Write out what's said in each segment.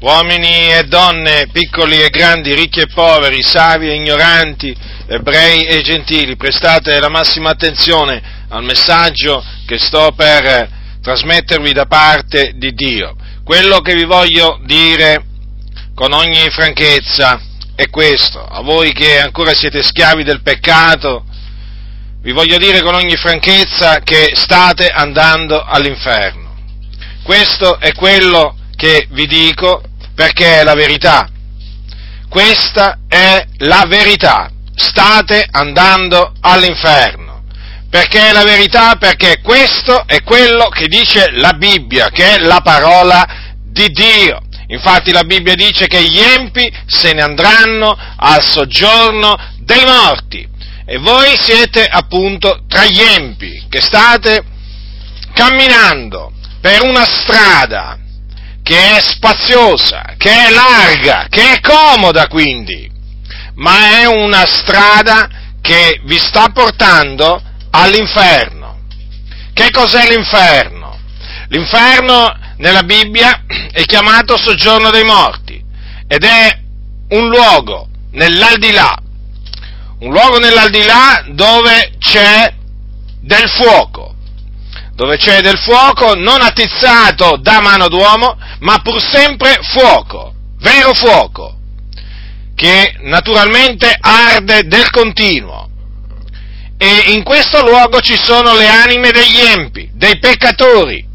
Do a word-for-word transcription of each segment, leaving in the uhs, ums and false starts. uomini e donne, piccoli e grandi, ricchi e poveri, savi e ignoranti, ebrei e gentili, prestate la massima attenzione al messaggio che sto per trasmettervi da parte di Dio. Quello che vi voglio dire con ogni franchezza è questo: a voi che ancora siete schiavi del peccato, vi voglio dire con ogni franchezza che state andando all'inferno. Questo è quello che vi dico, perché è la verità. Questa è la verità. State andando all'inferno. Perché è la verità? Perché questo è quello che dice la Bibbia, che è la parola di Dio. Infatti la Bibbia dice che gli empi se ne andranno al soggiorno dei morti. E voi siete appunto tra gli empi, che state camminando per una strada che è spaziosa, che è larga, che è comoda quindi, ma è una strada che vi sta portando all'inferno. Che cos'è l'inferno? L'inferno nella Bibbia è chiamato soggiorno dei morti ed è un luogo nell'aldilà, un luogo nell'aldilà dove c'è del fuoco, dove c'è del fuoco non attizzato da mano d'uomo, ma pur sempre fuoco, vero fuoco, che naturalmente arde del continuo. E in questo luogo ci sono le anime degli empi, dei peccatori,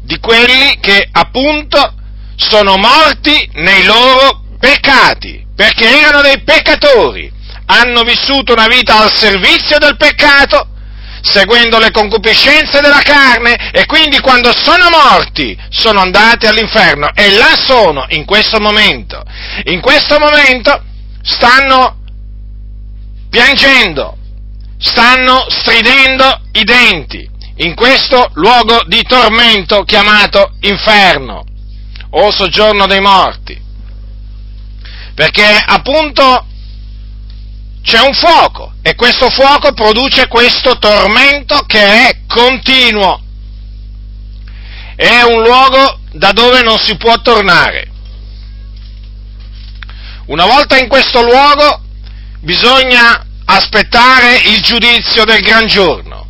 di quelli che appunto sono morti nei loro peccati, perché erano dei peccatori, hanno vissuto una vita al servizio del peccato, seguendo le concupiscenze della carne, e quindi quando sono morti sono andati all'inferno, e là sono in questo momento. In questo momento stanno piangendo, stanno stridendo i denti, in questo luogo di tormento chiamato inferno o soggiorno dei morti, perché appunto c'è un fuoco, e questo fuoco produce questo tormento che è continuo. È un luogo da dove non si può tornare. Una volta in questo luogo bisogna aspettare il giudizio del gran giorno.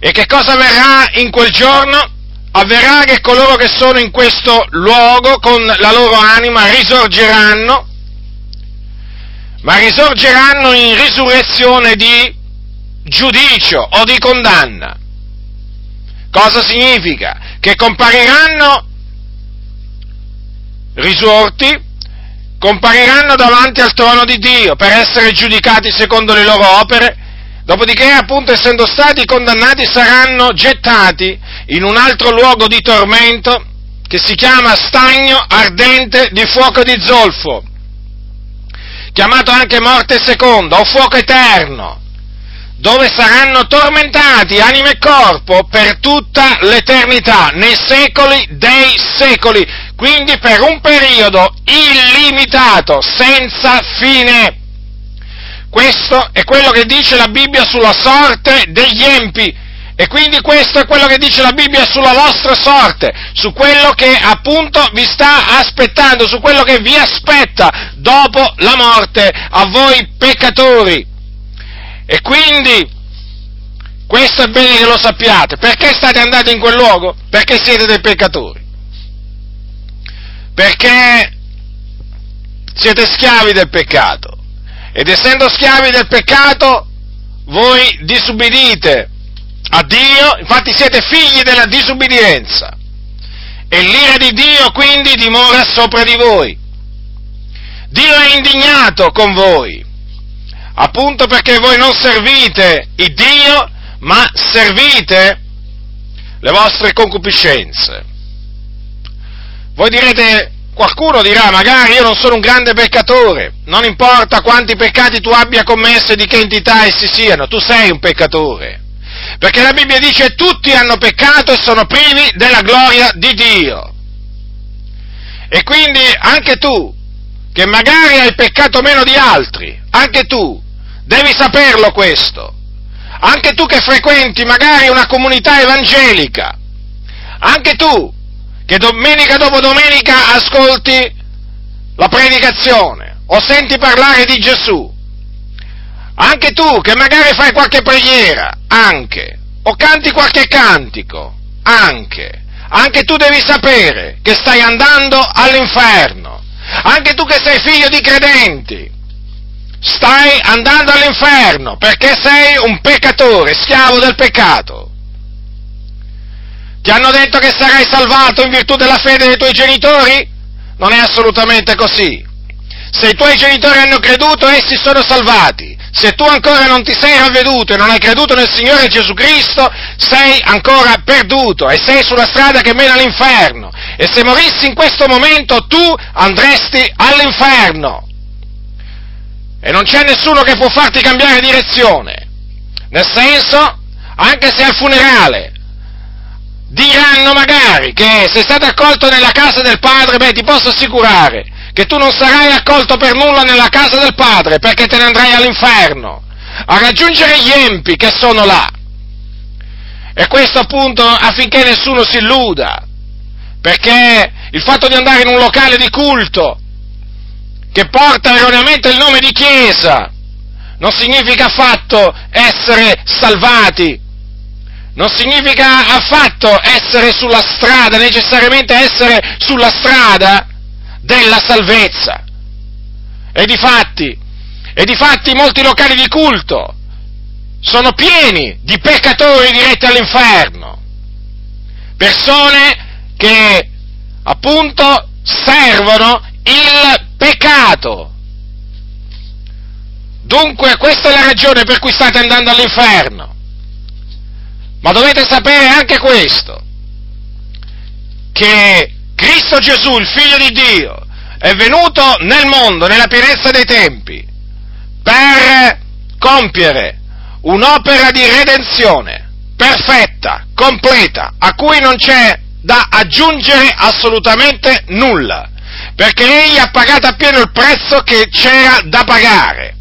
E che cosa avverrà in quel giorno? Avverrà che coloro che sono in questo luogo con la loro anima risorgeranno, ma risorgeranno in risurrezione di giudicio o di condanna. Cosa significa? Che compariranno risorti, compariranno davanti al trono di Dio per essere giudicati secondo le loro opere, dopodiché appunto essendo stati condannati saranno gettati in un altro luogo di tormento che si chiama stagno ardente di fuoco e di zolfo, chiamato anche morte seconda o fuoco eterno, dove saranno tormentati anima e corpo per tutta l'eternità, nei secoli dei secoli, quindi per un periodo illimitato, senza fine. Questo è quello che dice la Bibbia sulla sorte degli empi, e quindi questo è quello che dice la Bibbia sulla vostra sorte, su quello che appunto vi sta aspettando, su quello che vi aspetta dopo la morte a voi peccatori. E quindi questo è bene che lo sappiate. Perché state andando in quel luogo? Perché siete dei peccatori, perché siete schiavi del peccato, ed essendo schiavi del peccato voi disubbidite a Dio, infatti siete figli della disubbidienza, e l'ira di Dio quindi dimora sopra di voi. Dio è indignato con voi, appunto perché voi non servite il Dio, ma servite le vostre concupiscenze. Voi direte, qualcuno dirà, magari io non sono un grande peccatore, non importa quanti peccati tu abbia commesso e di che entità essi siano, tu sei un peccatore. Perché la Bibbia dice tutti hanno peccato e sono privi della gloria di Dio. E quindi anche tu, che magari hai peccato meno di altri, anche tu, devi saperlo questo. Anche tu che frequenti magari una comunità evangelica, anche tu che domenica dopo domenica ascolti la predicazione o senti parlare di Gesù, anche tu che magari fai qualche preghiera, anche, o canti qualche cantico, anche, anche tu devi sapere che stai andando all'inferno, anche tu che sei figlio di credenti, stai andando all'inferno perché sei un peccatore, schiavo del peccato. Ti hanno detto che sarai salvato in virtù della fede dei tuoi genitori? Non è assolutamente così. Se i tuoi genitori hanno creduto, essi sono salvati. Se tu ancora non ti sei ravveduto e non hai creduto nel Signore Gesù Cristo, sei ancora perduto e sei sulla strada che mena all'inferno. E se morissi in questo momento, tu andresti all'inferno. E non c'è nessuno che può farti cambiare direzione. Nel senso, anche se al funerale diranno magari che sei stato accolto nella casa del Padre, beh, ti posso assicurare che tu non sarai accolto per nulla nella casa del Padre, perché te ne andrai all'inferno, a raggiungere gli empi che sono là. E questo appunto affinché nessuno si illuda, perché il fatto di andare in un locale di culto che porta erroneamente il nome di chiesa non significa affatto essere salvati, non significa affatto essere sulla strada, necessariamente essere sulla strada della salvezza. E difatti, e difatti molti locali di culto sono pieni di peccatori diretti all'inferno, persone che appunto servono il peccato. Dunque questa è la ragione per cui state andando all'inferno. Ma dovete sapere anche questo, che Cristo Gesù, il Figlio di Dio, è venuto nel mondo, nella pienezza dei tempi, per compiere un'opera di redenzione perfetta, completa, a cui non c'è da aggiungere assolutamente nulla, perché Egli ha pagato appieno il prezzo che c'era da pagare.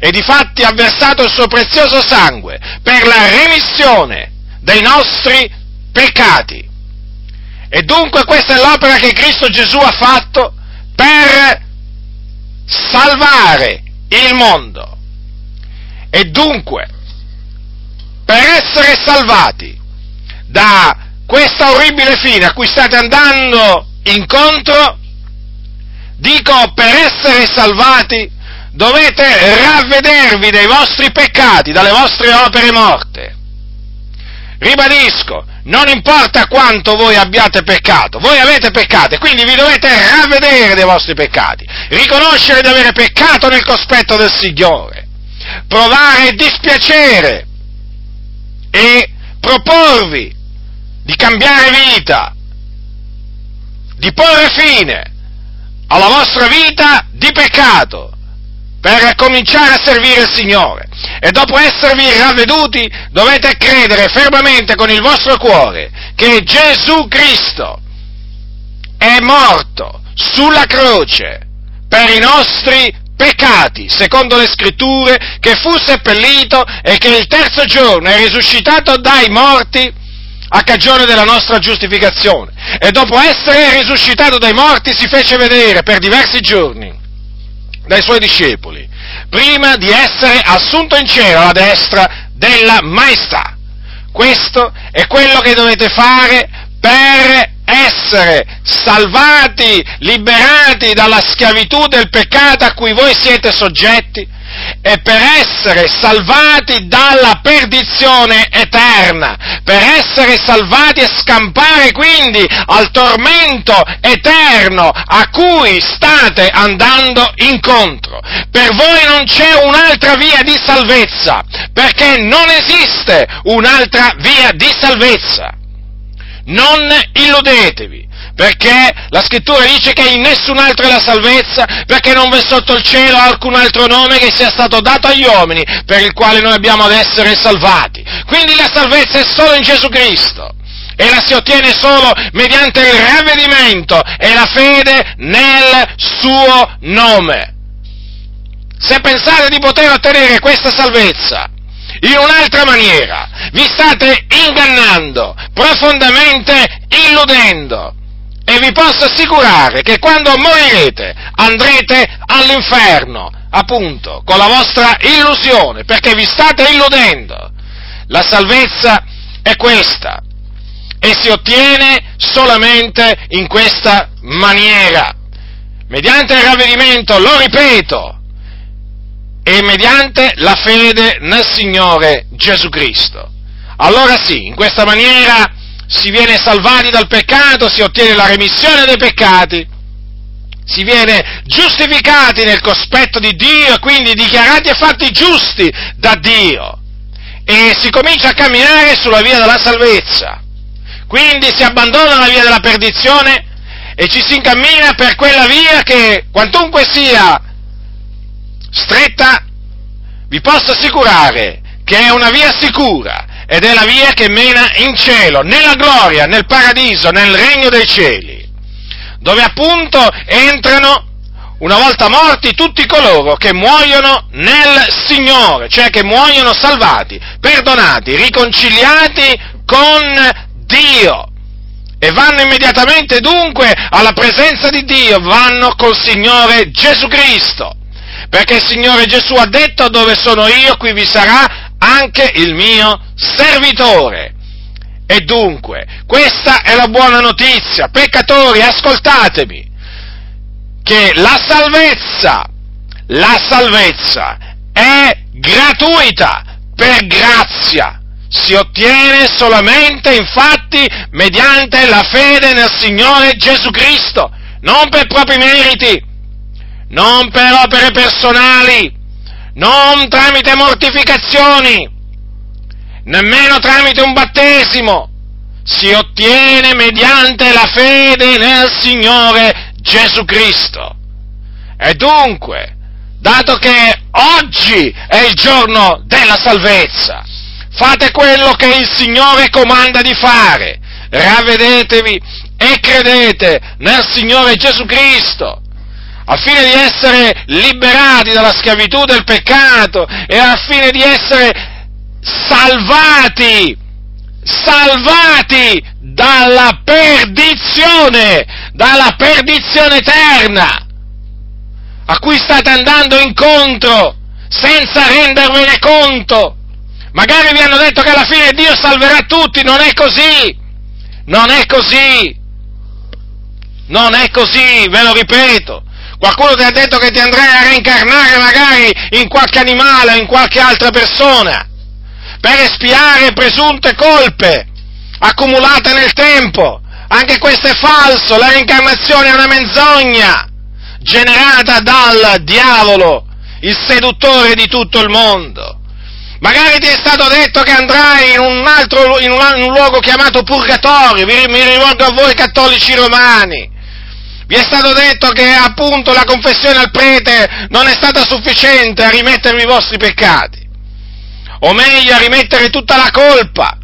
E difatti ha versato il suo prezioso sangue per la remissione dei nostri peccati. E dunque questa è l'opera che Cristo Gesù ha fatto per salvare il mondo. E dunque, per essere salvati da questa orribile fine a cui state andando incontro, dico, per essere salvati dovete ravvedervi dei vostri peccati, dalle vostre opere morte. Ribadisco, non importa quanto voi abbiate peccato, voi avete peccato e quindi vi dovete ravvedere dei vostri peccati, riconoscere di avere peccato nel cospetto del Signore, provare dispiacere e proporvi di cambiare vita, di porre fine alla vostra vita di peccato, per cominciare a servire il Signore. E dopo esservi ravveduti dovete credere fermamente con il vostro cuore che Gesù Cristo è morto sulla croce per i nostri peccati, secondo le Scritture, che fu seppellito e che il terzo giorno è risuscitato dai morti a cagione della nostra giustificazione. E dopo essere risuscitato dai morti si fece vedere per diversi giorni dai suoi discepoli, prima di essere assunto in cielo alla destra della maestà. Questo è quello che dovete fare per essere salvati, liberati dalla schiavitù del peccato a cui voi siete soggetti e per essere salvati dalla perdizione eterna, per essere salvati e scampare quindi al tormento eterno a cui state andando incontro. Per voi non c'è un'altra via di salvezza, perché non esiste un'altra via di salvezza. Non illudetevi, perché la Scrittura dice che in nessun altro è la salvezza, perché non v'è sotto il cielo alcun altro nome che sia stato dato agli uomini per il quale noi abbiamo ad essere salvati. Quindi la salvezza è solo in Gesù Cristo e la si ottiene solo mediante il ravvedimento e la fede nel suo nome. Se pensate di poter ottenere questa salvezza in un'altra maniera, vi state ingannando, profondamente illudendo, e vi posso assicurare che quando morirete andrete all'inferno, appunto, con la vostra illusione, perché vi state illudendo. La salvezza è questa, e si ottiene solamente in questa maniera, mediante il ravvedimento, lo ripeto, e mediante la fede nel Signore Gesù Cristo. Allora sì, in questa maniera si viene salvati dal peccato, si ottiene la remissione dei peccati, si viene giustificati nel cospetto di Dio, quindi dichiarati e fatti giusti da Dio, e si comincia a camminare sulla via della salvezza. Quindi si abbandona la via della perdizione e ci si incammina per quella via che, quantunque sia stretta, vi posso assicurare che è una via sicura, ed è la via che mena in cielo, nella gloria, nel paradiso, nel regno dei cieli, dove appunto entrano, una volta morti, tutti coloro che muoiono nel Signore, cioè che muoiono salvati, perdonati, riconciliati con Dio, e vanno immediatamente dunque alla presenza di Dio, vanno col Signore Gesù Cristo, perché il Signore Gesù ha detto: dove sono io, qui vi sarà anche il mio servitore. E dunque, questa è la buona notizia, peccatori, ascoltatemi, che la salvezza, la salvezza è gratuita, per grazia, si ottiene solamente infatti mediante la fede nel Signore Gesù Cristo, non per propri meriti, non per opere personali, non tramite mortificazioni, nemmeno tramite un battesimo, si ottiene mediante la fede nel Signore Gesù Cristo. E dunque, dato che oggi è il giorno della salvezza, fate quello che il Signore comanda di fare, ravvedetevi e credete nel Signore Gesù Cristo, al fine di essere liberati dalla schiavitù del peccato e al fine di essere salvati, salvati dalla perdizione, dalla perdizione eterna, a cui state andando incontro senza rendervene conto. Magari vi hanno detto che alla fine Dio salverà tutti, non è così, non è così, non è così, ve lo ripeto. Qualcuno ti ha detto che ti andrai a reincarnare magari in qualche animale o in qualche altra persona per espiare presunte colpe accumulate nel tempo. Anche questo è falso, la reincarnazione è una menzogna generata dal diavolo, il seduttore di tutto il mondo. Magari ti è stato detto che andrai in un altro in un, in un luogo chiamato purgatorio, mi, mi rivolgo a voi cattolici romani. Vi è stato detto che appunto la confessione al prete non è stata sufficiente a rimettervi i vostri peccati, o meglio a rimettere tutta la colpa,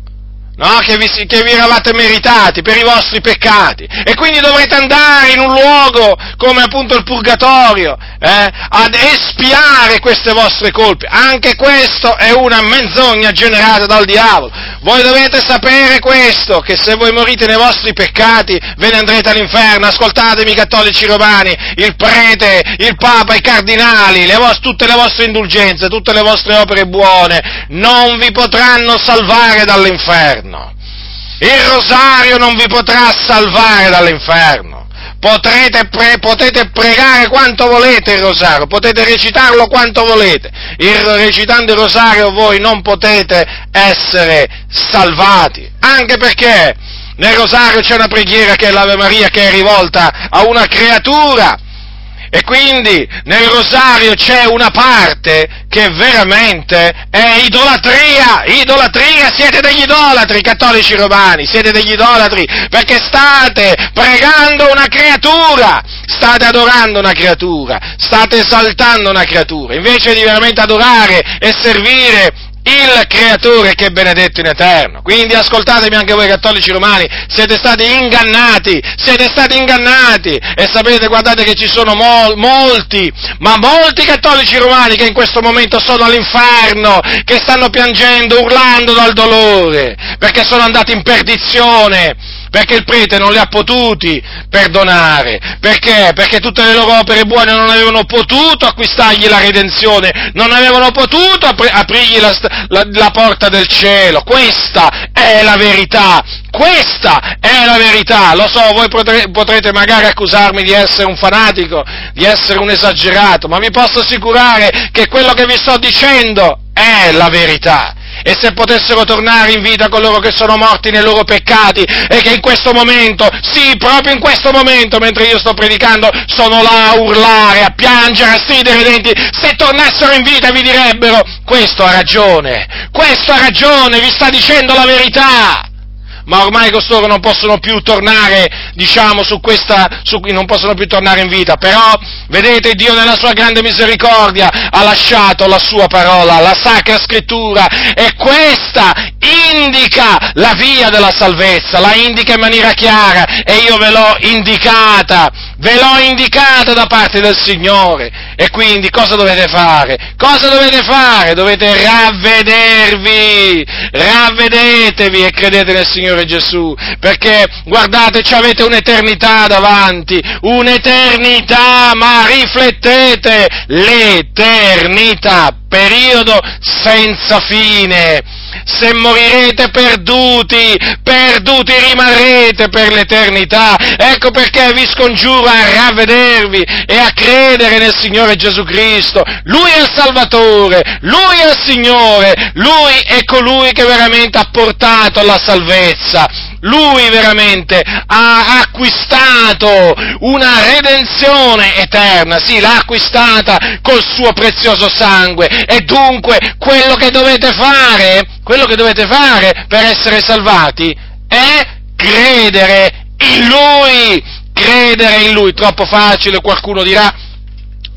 no, che, vi, che vi eravate meritati per i vostri peccati, e quindi dovrete andare in un luogo come appunto il purgatorio, eh, ad espiare queste vostre colpe. Anche questo è una menzogna generata dal diavolo. Voi dovete sapere questo, che se voi morite nei vostri peccati ve ne andrete all'inferno. Ascoltatemi, cattolici romani, il prete, il papa, i cardinali, le vostre, tutte le vostre indulgenze, tutte le vostre opere buone non vi potranno salvare dall'inferno. Il rosario non vi potrà salvare dall'inferno. Potrete pre- potete pregare quanto volete il rosario, potete recitarlo quanto volete. Il, recitando il rosario voi non potete essere salvati, anche perché nel rosario c'è una preghiera che è l'Ave Maria, che è rivolta a una creatura, e quindi nel rosario c'è una parte che veramente è idolatria, idolatria, siete degli idolatri, cattolici romani, siete degli idolatri, perché state pregando una creatura, state adorando una creatura, state esaltando una creatura, invece di veramente adorare e servire il Creatore che è benedetto in eterno. Quindi ascoltatemi anche voi cattolici romani, siete stati ingannati, siete stati ingannati e sapete, guardate che ci sono mol- molti, ma molti cattolici romani che in questo momento sono all'inferno, che stanno piangendo, urlando dal dolore, perché sono andati in perdizione, perché il prete non li ha potuti perdonare. Perché? Perché tutte le loro opere buone non avevano potuto acquistargli la redenzione, non avevano potuto apri- aprirgli la, la, la porta del cielo. Questa è la verità, questa è la verità. Lo so, voi potre- potrete magari accusarmi di essere un fanatico, di essere un esagerato, ma vi posso assicurare che quello che vi sto dicendo è la verità. E se potessero tornare in vita coloro che sono morti nei loro peccati e che in questo momento, sì, proprio in questo momento, mentre io sto predicando, sono là a urlare, a piangere, a stridere i denti, se tornassero in vita vi direbbero: questo ha ragione, questo ha ragione, vi sta dicendo la verità. Ma ormai costoro non possono più tornare, diciamo, su questa, su, non possono più tornare in vita. Però, vedete, Dio nella sua grande misericordia ha lasciato la sua parola, la Sacra Scrittura, e questa indica la via della salvezza, la indica in maniera chiara, e io ve l'ho indicata, ve l'ho indicata da parte del Signore. E quindi cosa dovete fare? Cosa dovete fare? Dovete ravvedervi, ravvedetevi e credete nel Signore Gesù, perché guardate, ci avete un'eternità davanti, un'eternità, ma riflettete, l'eternità, periodo senza fine. Se morirete perduti, perduti rimarrete per l'eternità. Ecco perché vi scongiuro a ravvedervi e a credere nel Signore Gesù Cristo. Lui è il Salvatore, Lui è il Signore, Lui è colui che veramente ha portato alla salvezza. Lui veramente ha acquistato una redenzione eterna, sì, l'ha acquistata col suo prezioso sangue. E dunque quello che dovete fare, quello che dovete fare per essere salvati è credere in Lui, credere in Lui. Troppo facile, qualcuno dirà,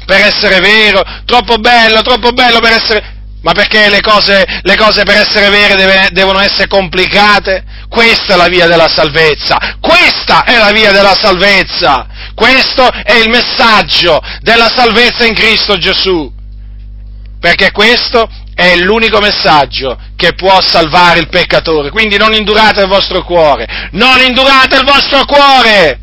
per essere vero, troppo bello, troppo bello per essere... Ma perché le cose, le cose per essere vere deve, devono essere complicate? Questa è la via della salvezza, questa è la via della salvezza, questo è il messaggio della salvezza in Cristo Gesù, perché questo è l'unico messaggio che può salvare il peccatore. Quindi non indurate il vostro cuore, non indurate il vostro cuore,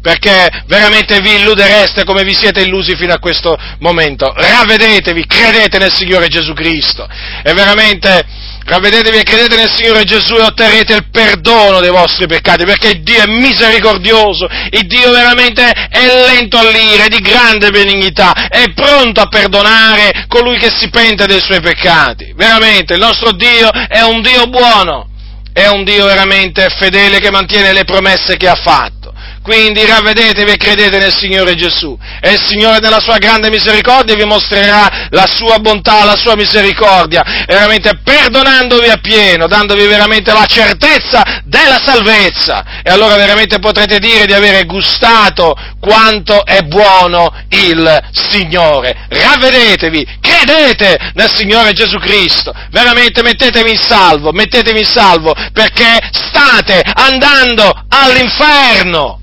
perché veramente vi illudereste come vi siete illusi fino a questo momento. Ravvedetevi, credete nel Signore Gesù Cristo, e veramente ravvedetevi e credete nel Signore Gesù e otterrete il perdono dei vostri peccati, perché Dio è misericordioso, il Dio veramente è lento all'ira, è di grande benignità, è pronto a perdonare colui che si pente dei suoi peccati. Veramente, il nostro Dio è un Dio buono, è un Dio veramente fedele che mantiene le promesse che ha fatto. Quindi ravvedetevi e credete nel Signore Gesù, e il Signore nella sua grande misericordia vi mostrerà la sua bontà, la sua misericordia, veramente perdonandovi appieno, dandovi veramente la certezza della salvezza, e allora veramente potrete dire di avere gustato quanto è buono il Signore. Ravvedetevi, credete nel Signore Gesù Cristo, veramente mettetevi in salvo, mettetevi in salvo, perché state andando all'inferno.